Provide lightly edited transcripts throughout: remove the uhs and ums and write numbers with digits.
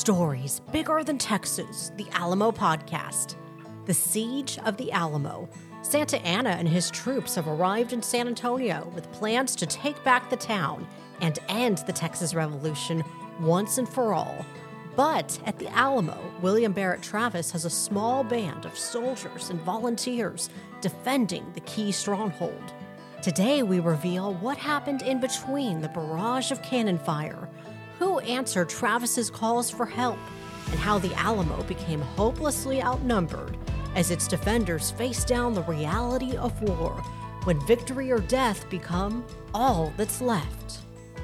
Stories Bigger Than Texas, the Alamo podcast. The Siege of the Alamo. Santa Anna and his troops have arrived in San Antonio with plans to take back the town and end the Texas Revolution once and for all. But at the Alamo, William Barrett Travis has a small band of soldiers and volunteers defending the key stronghold. Today we reveal what happened in between the barrage of cannon fire, who answered Travis's calls for help, and how the Alamo became hopelessly outnumbered as its defenders face down the reality of war, when victory or death become all that's left.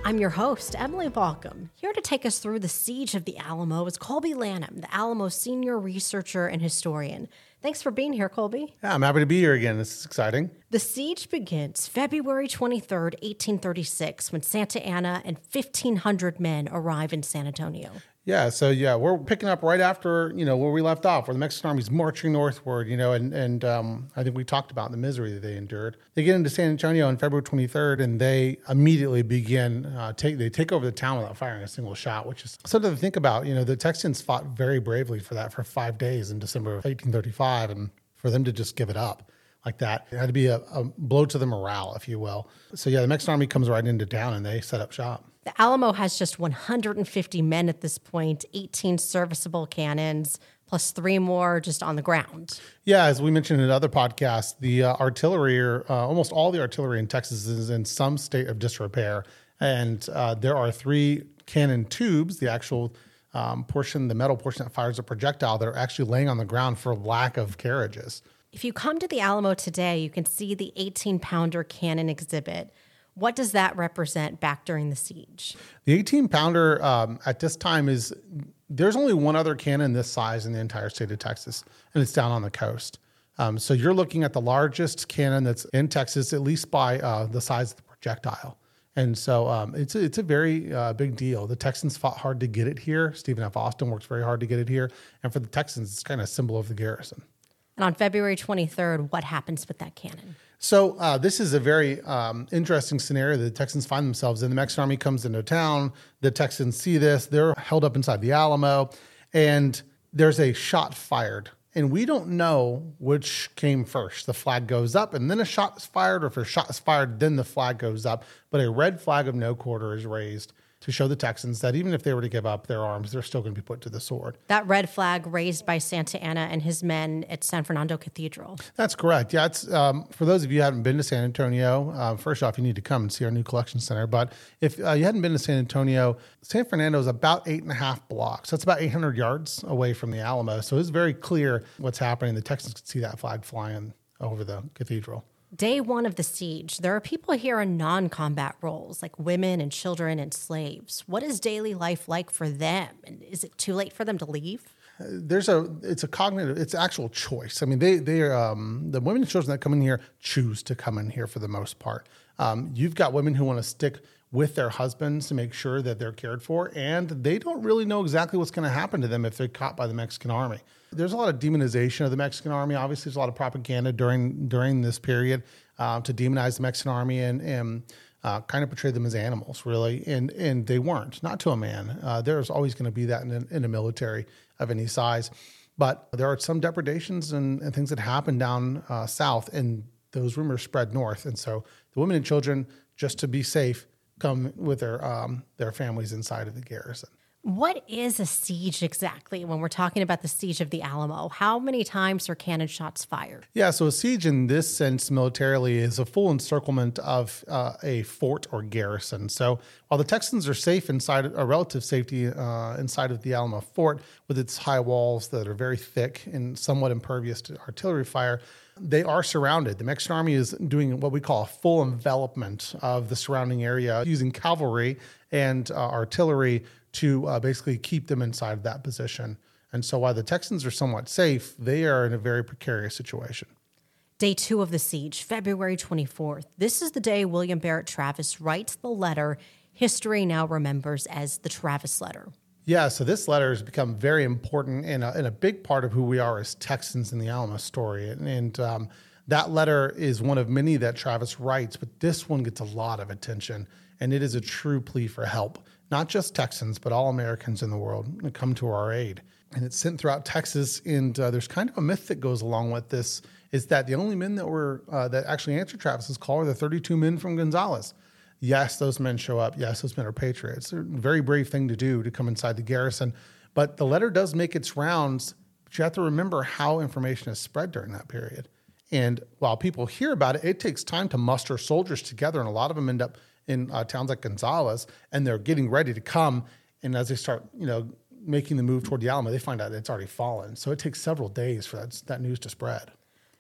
I'm your host, Emily Balkum. Here to take us through the siege of the Alamo is Colby Lanham, the Alamo senior researcher and historian. Thanks for being here, Colby. Yeah, I'm happy to be here again. This is exciting. The siege begins February 23rd, 1836, when Santa Anna and 1,500 men arrive in San Antonio. Yeah, we're picking up right after, where we left off, where the Mexican army's marching northward, and I think we talked about the misery that they endured. They get into San Antonio on February 23rd, and they immediately begin, they take over the town without firing a single shot, which is something to think about. The Texans fought very bravely for 5 days in December of 1835, and for them to just give it up like that, it had to be a blow to the morale, if you will. So the Mexican army comes right into town, and they set up shop. The Alamo has just 150 men at this point, 18 serviceable cannons, plus 3 more just on the ground. Yeah, as we mentioned in another podcast, the artillery, almost all the artillery in Texas is in some state of disrepair. And there are 3 cannon tubes, the actual portion, the metal portion that fires a projectile, that are actually laying on the ground for lack of carriages. If you come to the Alamo today, you can see the 18-pounder cannon exhibit. What does that represent back during the siege? The 18-pounder at this time is, there's only one other cannon this size in the entire state of Texas, and it's down on the coast. So you're looking at the largest cannon that's in Texas, at least by the size of the projectile. And so it's a very big deal. The Texans fought hard to get it here. Stephen F. Austin worked very hard to get it here. And for the Texans, it's kind of a symbol of the garrison. And on February 23rd, what happens with that cannon? So this is a very interesting scenario that the Texans find themselves in. The Mexican army comes into town. The Texans see this. They're held up inside the Alamo, and there's a shot fired. And we don't know which came first. The flag goes up, and then a shot is fired, or if a shot is fired, then the flag goes up. But a red flag of no quarter is raised to show the Texans that even if they were to give up their arms, they're still going to be put to the sword. That red flag raised by Santa Anna and his men at San Fernando Cathedral. That's correct. Yeah, it's for those of you who haven't been to San Antonio, first off, you need to come and see our new collection center. But if you hadn't been to San Antonio, San Fernando is about 8.5 blocks. That's about 800 yards away from the Alamo. So it's very clear what's happening. The Texans could see that flag flying over the cathedral. Day 1 of the siege, there are people here in non-combat roles, like women and children and slaves. What is daily life like for them? And is it too late for them to leave? It's actual choice. I mean, the women and children that come in here choose to come in here for the most part. You've got women who want to stick with their husbands to make sure that they're cared for, and they don't really know exactly what's going to happen to them if they're caught by the Mexican army. There's a lot of demonization of the Mexican army. Obviously, there's a lot of propaganda during this period to demonize the Mexican army and kind of portray them as animals, really. And they weren't, not to a man. There's always going to be that in a military of any size. But there are some depredations and things that happen down south, and those rumors spread north. And so the women and children, just to be safe, come with their families inside of the garrison. What is a siege exactly when we're talking about the siege of the Alamo? How many times are cannon shots fired? Yeah, so a siege in this sense militarily is a full encirclement of a fort or garrison. So while the Texans are safe inside, a relative safety inside of the Alamo fort with its high walls that are very thick and somewhat impervious to artillery fire, they are surrounded. The Mexican army is doing what we call a full envelopment of the surrounding area using cavalry and artillery to basically keep them inside of that position. And so while the Texans are somewhat safe, they are in a very precarious situation. Day 2 of the siege, February 24th. This is the day William Barrett Travis writes the letter history now remembers as the Travis Letter. Yeah, so this letter has become very important and a big part of who we are as Texans in the Alamo story. And that letter is one of many that Travis writes, but this one gets a lot of attention, and it is a true plea for help. not just Texans, but all Americans in the world come to our aid. And it's sent throughout Texas. And there's kind of a myth that goes along with this, is that the only men that were that actually answered Travis's call are the 32 men from Gonzales. Yes, those men show up. Yes, those men are patriots. They're a very brave thing to do, to come inside the garrison. But the letter does make its rounds. But you have to remember how information is spread during that period. And while people hear about it, it takes time to muster soldiers together. And a lot of them end up in towns like Gonzales, and they're getting ready to come. And as they start, making the move toward the Alamo, they find out it's already fallen. So it takes several days for that news to spread.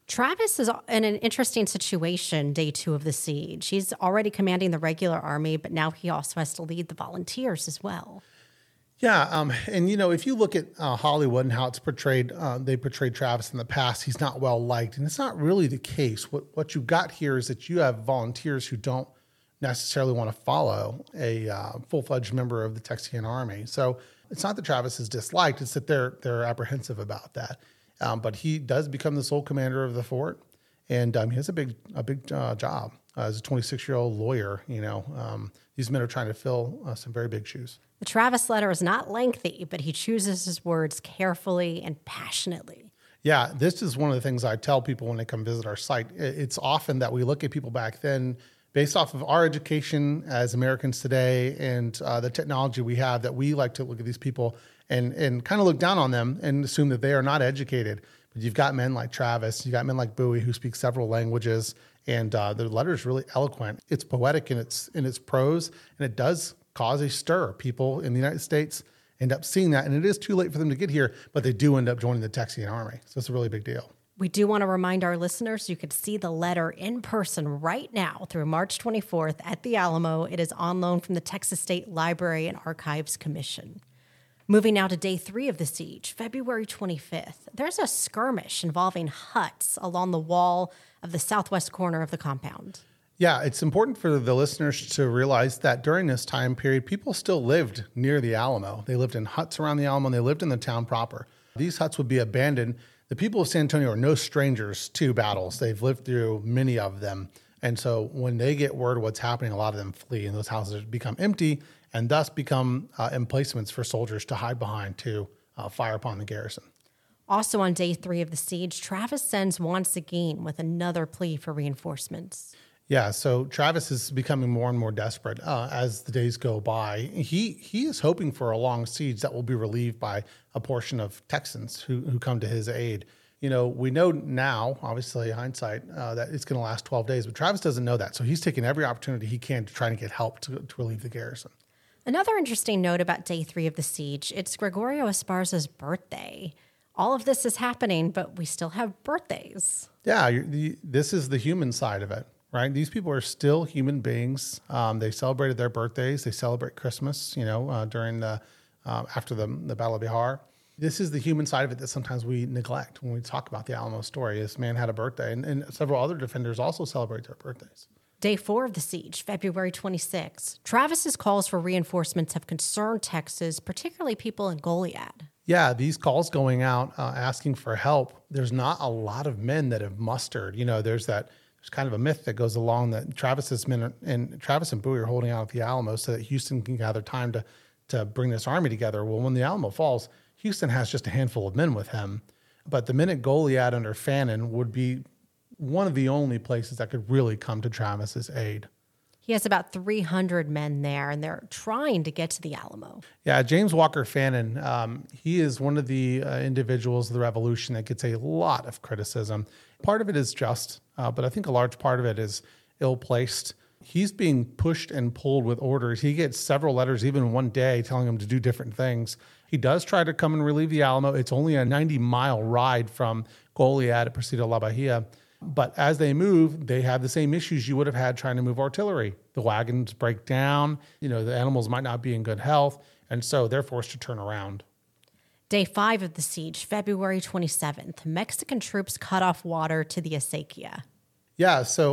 Travis is in an interesting situation day two of the siege. He's already commanding the regular army, but now he also has to lead the volunteers as well. Yeah, and if you look at Hollywood and how it's portrayed, they portrayed Travis in the past, he's not well-liked, and it's not really the case. What you've got here is that you have volunteers who don't necessarily want to follow a full-fledged member of the Texian army. So it's not that Travis is disliked, it's that they're apprehensive about that. But he does become the sole commander of the fort, and he has a big job as a 26-year-old lawyer. These men are trying to fill some very big shoes. The Travis letter is not lengthy, but he chooses his words carefully and passionately. Yeah, this is one of the things I tell people when they come visit our site. It's often that we look at people back then based off of our education as Americans today and the technology we have, that we like to look at these people and kind of look down on them and assume that they are not educated. But you've got men like Travis, you've got men like Bowie, who speak several languages, and the letter is really eloquent. It's poetic in its prose, and it does cause a stir. People in the United States end up seeing that, and it is too late for them to get here, but they do end up joining the Texian army. So it's a really big deal. We do want to remind our listeners you could see the letter in person right now through March 24th at the Alamo. It is on loan from the Texas State Library and Archives Commission. Moving now to day three of the siege, February 25th. There's a skirmish involving huts along the wall of the southwest corner of the compound. Yeah, it's important for the listeners to realize that during this time period, people still lived near the Alamo. They lived in huts around the Alamo, and they lived in the town proper. These huts would be abandoned. The people of San Antonio are no strangers to battles. They've lived through many of them. And so when they get word of what's happening, a lot of them flee, and those houses become empty and thus become emplacements for soldiers to hide behind to fire upon the garrison. Also on day three of the siege, Travis sends Juan Seguin with another plea for reinforcements. Yeah, so Travis is becoming more and more desperate as the days go by. He is hoping for a long siege that will be relieved by a portion of Texans who come to his aid. We know now, obviously hindsight, that it's going to last 12 days, but Travis doesn't know that. So he's taking every opportunity he can to try to get help to relieve the garrison. Another interesting note about day three of the siege, it's Gregorio Esparza's birthday. All of this is happening, but we still have birthdays. Yeah, this is the human side of it, right? These people are still human beings. They celebrated their birthdays. They celebrate Christmas, during after the Battle of Bihar. This is the human side of it that sometimes we neglect when we talk about the Alamo story. This man had a birthday, and several other defenders also celebrate their birthdays. Day four of the siege, February 26th. Travis's calls for reinforcements have concerned Texas, particularly people in Goliad. Yeah, these calls going out asking for help, there's not a lot of men that have mustered. There's kind of a myth that goes along that Travis's men and Travis and Bowie are holding out at the Alamo so that Houston can gather time to bring this army together. Well, when the Alamo falls, Houston has just a handful of men with him. But the men at Goliad under Fannin would be one of the only places that could really come to Travis's aid. He has about 300 men there, and they're trying to get to the Alamo. Yeah, James Walker Fannin, he is one of the individuals of the Revolution that gets a lot of criticism. Part of it is just, but I think a large part of it is ill-placed. He's being pushed and pulled with orders. He gets several letters, even one day, telling him to do different things. He does try to come and relieve the Alamo. It's only a 90-mile ride from Goliad at Presidio La Bahia. But as they move, they have the same issues you would have had trying to move artillery. The wagons break down, the animals might not be in good health, and so they're forced to turn around. Day five of the siege, February 27th, Mexican troops cut off water to the Acequia. Yeah, so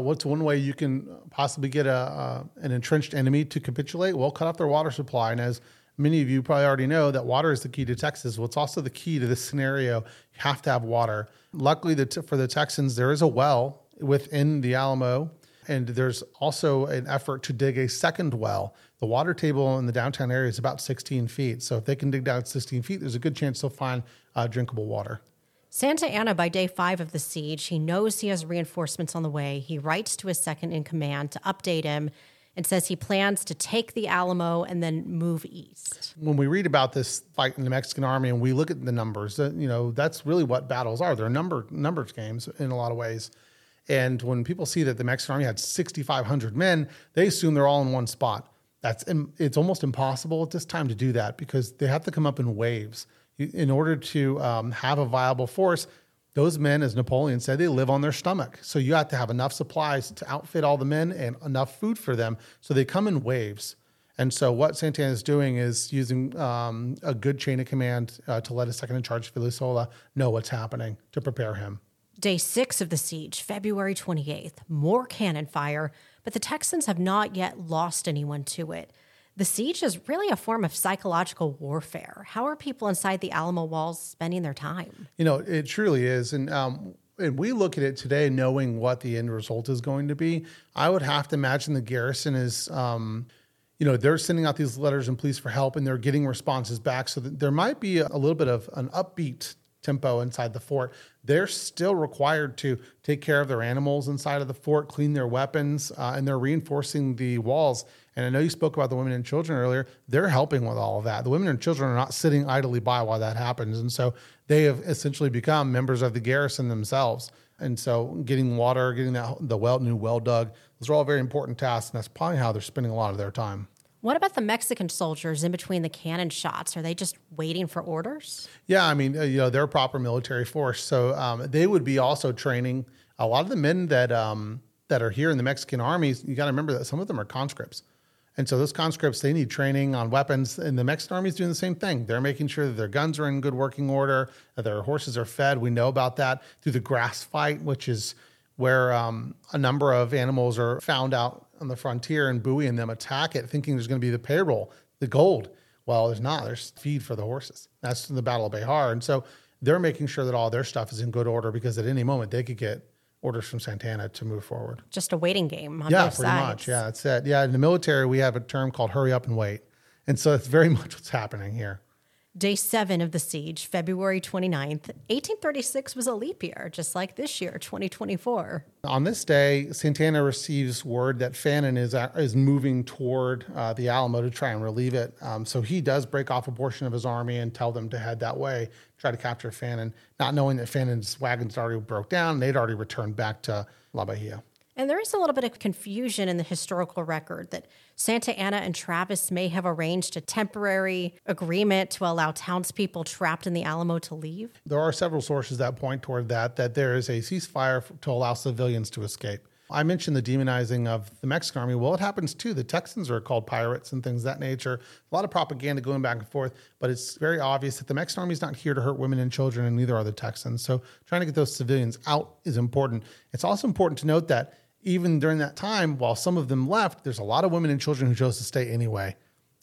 what's one way you can possibly get an entrenched enemy to capitulate? Well, cut off their water supply, and as many of you probably already know, that water is the key to Texas. Well, it's also the key to this scenario. You have to have water. Luckily for the Texans, there is a well within the Alamo, And there's also an effort to dig a second well. The water table in the downtown area is about 16 feet. So if they can dig down 16 feet, there's a good chance they'll find drinkable water. Santa Anna, by day 5 of the siege, he knows he has reinforcements on the way. He writes to his second-in-command to update him and says he plans to take the Alamo and then move east. When we read about this fight in the Mexican army and we look at the numbers, you know, that's really what battles are. They're numbers games in a lot of ways. And when people see that the Mexican army had 6,500 men, they assume they're all in one spot. It's almost impossible at this time to do that because they have to come up in waves. In order to have a viable force, those men, as Napoleon said, they live on their stomach. So you have to have enough supplies to outfit all the men and enough food for them. So they come in waves. And so what Santa Anna is doing is using a good chain of command to let his second in charge, Filisola, know what's happening to prepare him. Day 6 of the siege, February 28th, more cannon fire, but the Texans have not yet lost anyone to it. The siege is really a form of psychological warfare. How are people inside the Alamo walls spending their time? You know, it truly is. And we look at it today knowing what the end result is going to be. I would have to imagine the garrison is, you know, they're sending out these letters and pleas for help, and they're getting responses back. So there might be a little bit of an upbeat tempo inside the fort. They're still required to take care of their animals inside of the fort, clean their weapons, and they're reinforcing the walls. And I know you spoke about the women and children earlier. They're helping with all of that. The women and children are not sitting idly by while that happens. And so they have essentially become members of the garrison themselves. And so getting water, getting the new well dug, those are all very important tasks. And that's probably how they're spending a lot of their time. What about the Mexican soldiers in between the cannon shots? Are they just waiting for orders? Yeah, I mean, you know, they're a proper military force. So they would be also training a lot of the men that are here in the Mexican armies. You got to remember that some of them are conscripts. And so those conscripts, they need training on weapons. And the Mexican army is doing the same thing. They're making sure that their guns are in good working order, that their horses are fed. We know about that through the grass fight, which is where a number of animals are found out on the frontier, and Bowie and them attack it thinking there's going to be the payroll, the gold. Well, there's not. There's feed for the horses. That's the Battle of Béjar. And so they're making sure that all their stuff is in good order because at any moment they could get orders from Santa Anna to move forward. Just a waiting game on both sides. Yeah, pretty much. Yeah, that's it. Yeah, in the military, we have a term called hurry up and wait. And so that's very much what's happening here. Day 7 of the siege, February 29th, 1836 was a leap year, just like this year, 2024. On this day, Santa Anna receives word that Fannin is moving toward the Alamo to try and relieve it. So he does break off a portion of his army and tell them to head that way, try to capture Fannin, not knowing that Fannin's wagons already broke down and they'd already returned back to La Bahia. And there is a little bit of confusion in the historical record that Santa Anna and Travis may have arranged a temporary agreement to allow townspeople trapped in the Alamo to leave. There are several sources that point toward that there is a ceasefire to allow civilians to escape. I mentioned the demonizing of the Mexican army. Well, it happens too. The Texans are called pirates and things of that nature. A lot of propaganda going back and forth, but it's very obvious that the Mexican army is not here to hurt women and children, and neither are the Texans. So trying to get those civilians out is important. It's also important to note that even during that time, while some of them left, there's a lot of women and children who chose to stay anyway.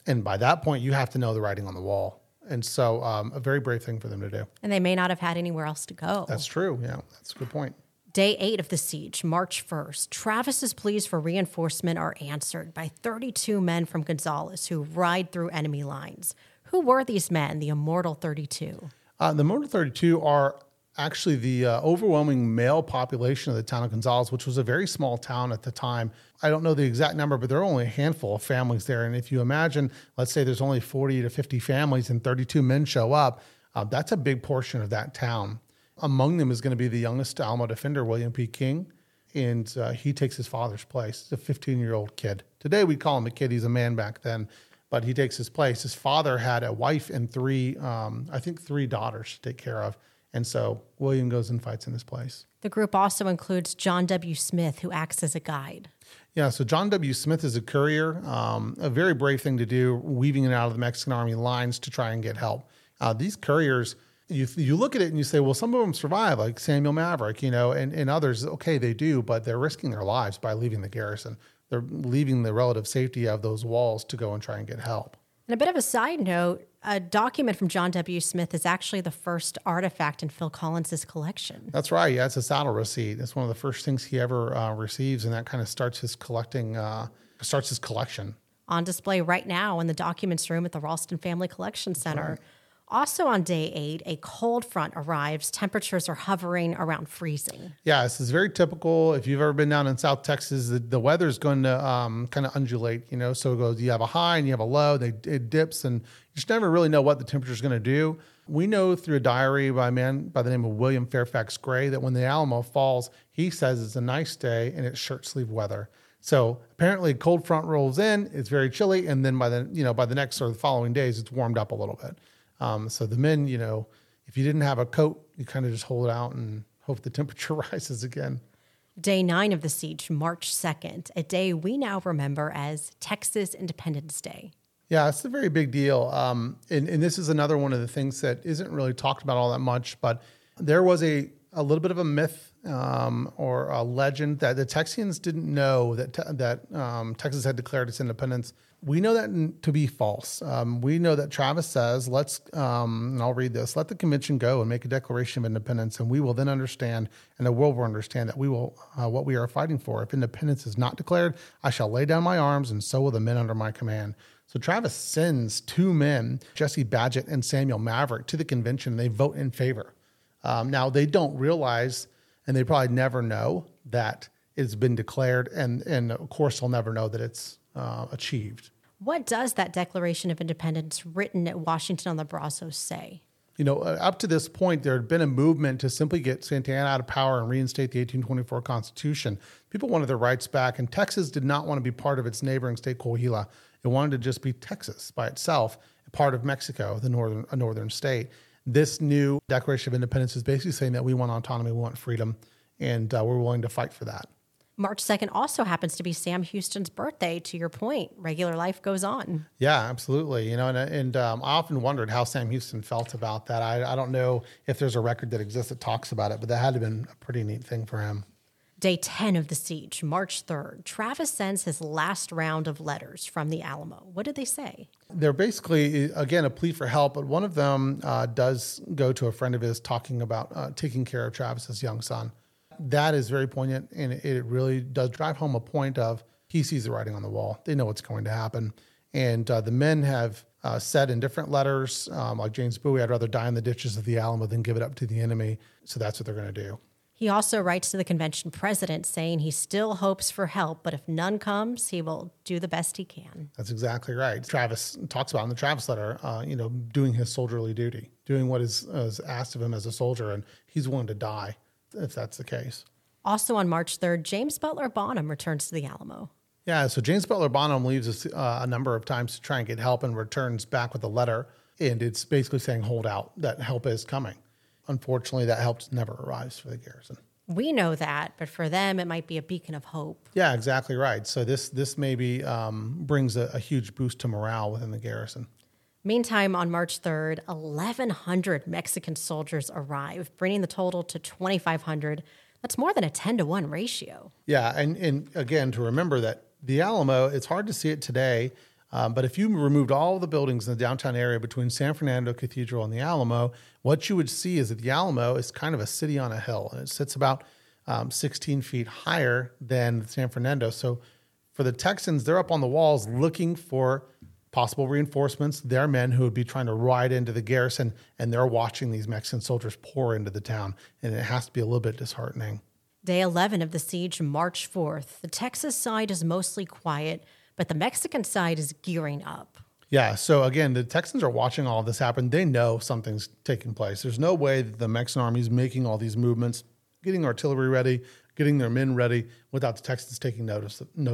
And by that point, you have to know the writing on the wall. And so a very brave thing for them to do. And they may not have had anywhere else to go. That's true. Yeah, that's a good point. Day 8 of the siege, March 1st, Travis's pleas for reinforcement are answered by 32 men from Gonzales who ride through enemy lines. Who were these men, the Immortal 32? The Immortal 32 are actually the overwhelming male population of the town of Gonzales, which was a very small town at the time. I don't know the exact number, but there are only a handful of families there. And if you imagine, let's say there's only 40 to 50 families and 32 men show up, that's a big portion of that town. Among them is going to be the youngest Alamo defender, William P. King, and he takes his father's place. He's a 15-year-old kid. Today we call him a kid. He's a man back then, but he takes his place. His father had a wife and three daughters to take care of. And so William goes and fights in his place. The group also includes John W. Smith, who acts as a guide. Yeah, so John W. Smith is a courier, a very brave thing to do, weaving in and out of the Mexican army lines to try and get help. These couriers, you look at it and you say, well, some of them survive, like Samuel Maverick, you know, and others, okay, they do, but they're risking their lives by leaving the garrison. They're leaving the relative safety of those walls to go and try and get help. And a bit of a side note, a document from John W. Smith is actually the first artifact in Phil Collins' collection. That's right. Yeah, it's a saddle receipt. It's one of the first things he ever receives, and that kind of starts his collection. On display right now in the documents room at the Ralston Family Collection Center. Right. Also on day 8, a cold front arrives. Temperatures are hovering around freezing. Yeah, this is very typical. If you've ever been down in South Texas, the weather's going to kind of undulate, you know. So it goes, you have a high and you have a low. It dips, and you just never really know what the temperature's going to do. We know through a diary by a man by the name of William Fairfax Gray that when the Alamo falls, he says it's a nice day and it's shirt sleeve weather. So apparently cold front rolls in, it's very chilly, and then by the next or the following days, it's warmed up a little bit. So the men, you know, if you didn't have a coat, you kind of just hold out and hope the temperature rises again. Day 9 of the siege, March 2nd, a day we now remember as Texas Independence Day. Yeah, it's a very big deal. And this is another one of the things that isn't really talked about all that much, but there was a little bit of a myth or a legend that the Texians didn't know that Texas had declared its independence. We know that to be false. We know that Travis says, and I'll read this, let the convention go and make a declaration of independence, and we will then understand, and the world will understand that we will what we are fighting for. If independence is not declared, I shall lay down my arms, and so will the men under my command. So Travis sends 2 men, Jesse Badgett and Samuel Maverick, to the convention. They vote in favor. Now, they don't realize, and they probably never know, that it's been declared, and of course they'll never know that it's achieved. What does that Declaration of Independence written at Washington on the Brazos say? You know, up to this point, there had been a movement to simply get Santa Anna out of power and reinstate the 1824 Constitution. People wanted their rights back, and Texas did not want to be part of its neighboring state, Coahuila. It wanted to just be Texas by itself, a part of Mexico, a northern state. This new Declaration of Independence is basically saying that we want autonomy, we want freedom, and we're willing to fight for that. March 2nd also happens to be Sam Houston's birthday. To your point, regular life goes on. Yeah, absolutely. You know, and I often wondered how Sam Houston felt about that. I don't know if there's a record that exists that talks about it, but that had to have been a pretty neat thing for him. Day 10 of the siege, March 3rd, Travis sends his last round of letters from the Alamo. What did they say? They're basically, again, a plea for help, but one of them does go to a friend of his talking about taking care of Travis's young son. That is very poignant, and it really does drive home a point of he sees the writing on the wall. They know what's going to happen. And the men have said in different letters, like James Bowie, I'd rather die in the ditches of the Alamo than give it up to the enemy. So that's what they're going to do. He also writes to the convention president saying he still hopes for help, but if none comes, he will do the best he can. That's exactly right. Travis talks about in the Travis letter, doing his soldierly duty, doing what is asked of him as a soldier, and he's willing to die if that's the case. Also on March 3rd, James Butler Bonham returns to the Alamo. Yeah, so James Butler Bonham leaves us a number of times to try and get help and returns back with a letter, and it's basically saying, hold out, that help is coming. Unfortunately, that help never arrives for the garrison. We know that, but for them, it might be a beacon of hope. Yeah, exactly right. So this maybe brings a huge boost to morale within the garrison. Meantime, on March 3rd, 1,100 Mexican soldiers arrive, bringing the total to 2,500. That's more than a 10-to-1 ratio. Yeah, and again, to remember that the Alamo, it's hard to see it today, but if you removed all the buildings in the downtown area between San Fernando Cathedral and the Alamo, what you would see is that the Alamo is kind of a city on a hill, and it sits about 16 feet higher than San Fernando. So for the Texans, they're up on the walls looking for possible reinforcements. They're men who would be trying to ride into the garrison, and they're watching these Mexican soldiers pour into the town, and it has to be a little bit disheartening. Day 11 of the siege, March 4th. The Texas side is mostly quiet, but the Mexican side is gearing up. Yeah, so again, the Texans are watching all of this happen. They know something's taking place. There's no way that the Mexican army is making all these movements, getting artillery ready, getting their men ready, without the Texans taking note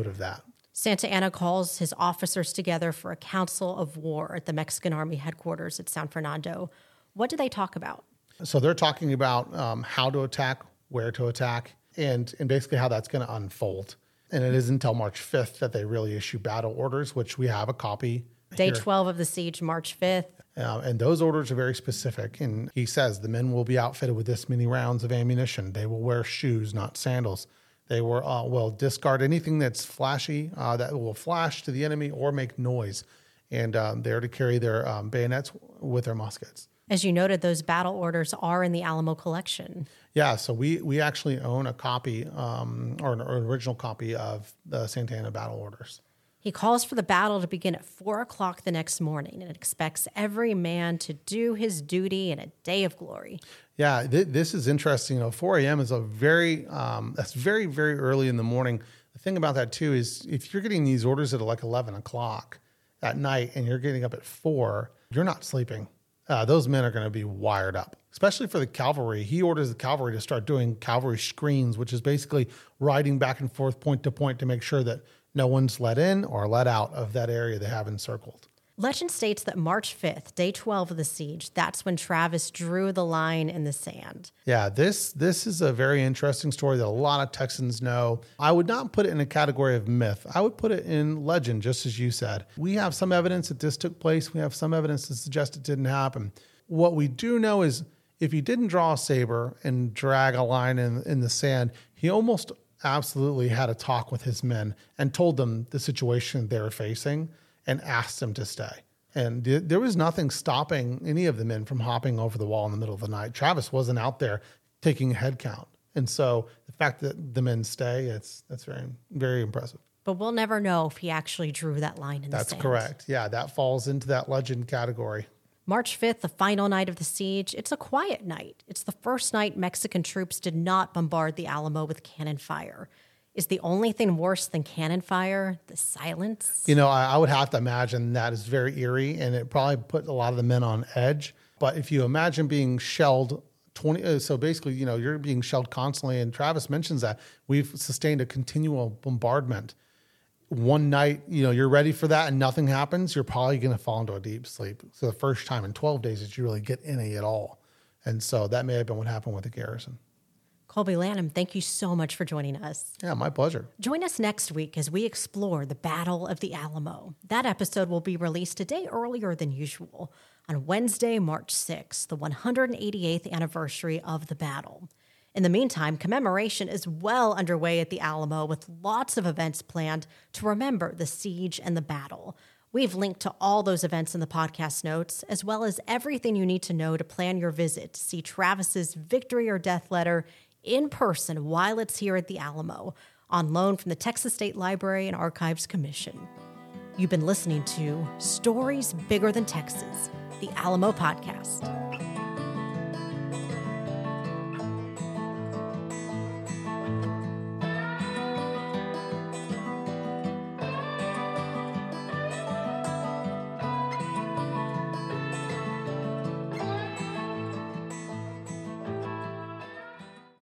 of that. Santa Anna calls his officers together for a council of war at the Mexican Army headquarters at San Fernando. What do they talk about? So they're talking about how to attack, where to attack, and basically how that's going to unfold. And it is until March 5th that they really issue battle orders, which we have a copy. Day here. 12 of the siege, March 5th. And those orders are very specific. And he says the men will be outfitted with this many rounds of ammunition. They will wear shoes, not sandals. They will discard anything that's flashy, that will flash to the enemy or make noise. and they are to carry their bayonets with their muskets. As you noted, those battle orders are in the Alamo collection. Yeah, so we actually own a copy or an original copy of the Santa Anna battle orders. He calls for the battle to begin at 4:00 the next morning and expects every man to do his duty in a day of glory. Yeah, this is interesting. You know, 4 a.m. is that's very, very early in the morning. The thing about that, too, is if you're getting these orders at like 11 o'clock at night and you're getting up at 4, you're not sleeping. Those men are going to be wired up, especially for the cavalry. He orders the cavalry to start doing cavalry screens, which is basically riding back and forth point to point to make sure that no one's let in or let out of that area they have encircled. Legend states that March 5th, day 12 of the siege, that's when Travis drew the line in the sand. Yeah, this is a very interesting story that a lot of Texans know. I would not put it in a category of myth. I would put it in legend, just as you said. We have some evidence that this took place. We have some evidence that suggests it didn't happen. What we do know is if he didn't draw a saber and drag a line in the sand, he almost absolutely had a talk with his men and told them the situation they were facing and asked them to stay. And there was nothing stopping any of the men from hopping over the wall in the middle of the night. Travis wasn't out there taking a head count. And so the fact that the men stay, that's very, very impressive. But we'll never know if he actually drew that line in the sand. That's correct. Yeah, that falls into that legend category. March 5th, the final night of the siege, it's a quiet night. It's the first night Mexican troops did not bombard the Alamo with cannon fire. Is the only thing worse than cannon fire the silence? You know, I would have to imagine that is very eerie, and it probably put a lot of the men on edge. But if you imagine being shelled so basically, you know, you're being shelled constantly, and Travis mentions that we've sustained a continual bombardment. One night, you know, you're ready for that and nothing happens, you're probably going to fall into a deep sleep. So the first time in 12 days that you really get any at all. And so that may have been what happened with the garrison. Colby Lanham, thank you so much for joining us. Yeah, my pleasure. Join us next week as we explore the Battle of the Alamo. That episode will be released a day earlier than usual on Wednesday, March 6th, the 188th anniversary of the battle. In the meantime, commemoration is well underway at the Alamo with lots of events planned to remember the siege and the battle. We've linked to all those events in the podcast notes, as well as everything you need to know to plan your visit to see Travis's victory or death letter in person while it's here at the Alamo, on loan from the Texas State Library and Archives Commission. You've been listening to Stories Bigger Than Texas, the Alamo podcast.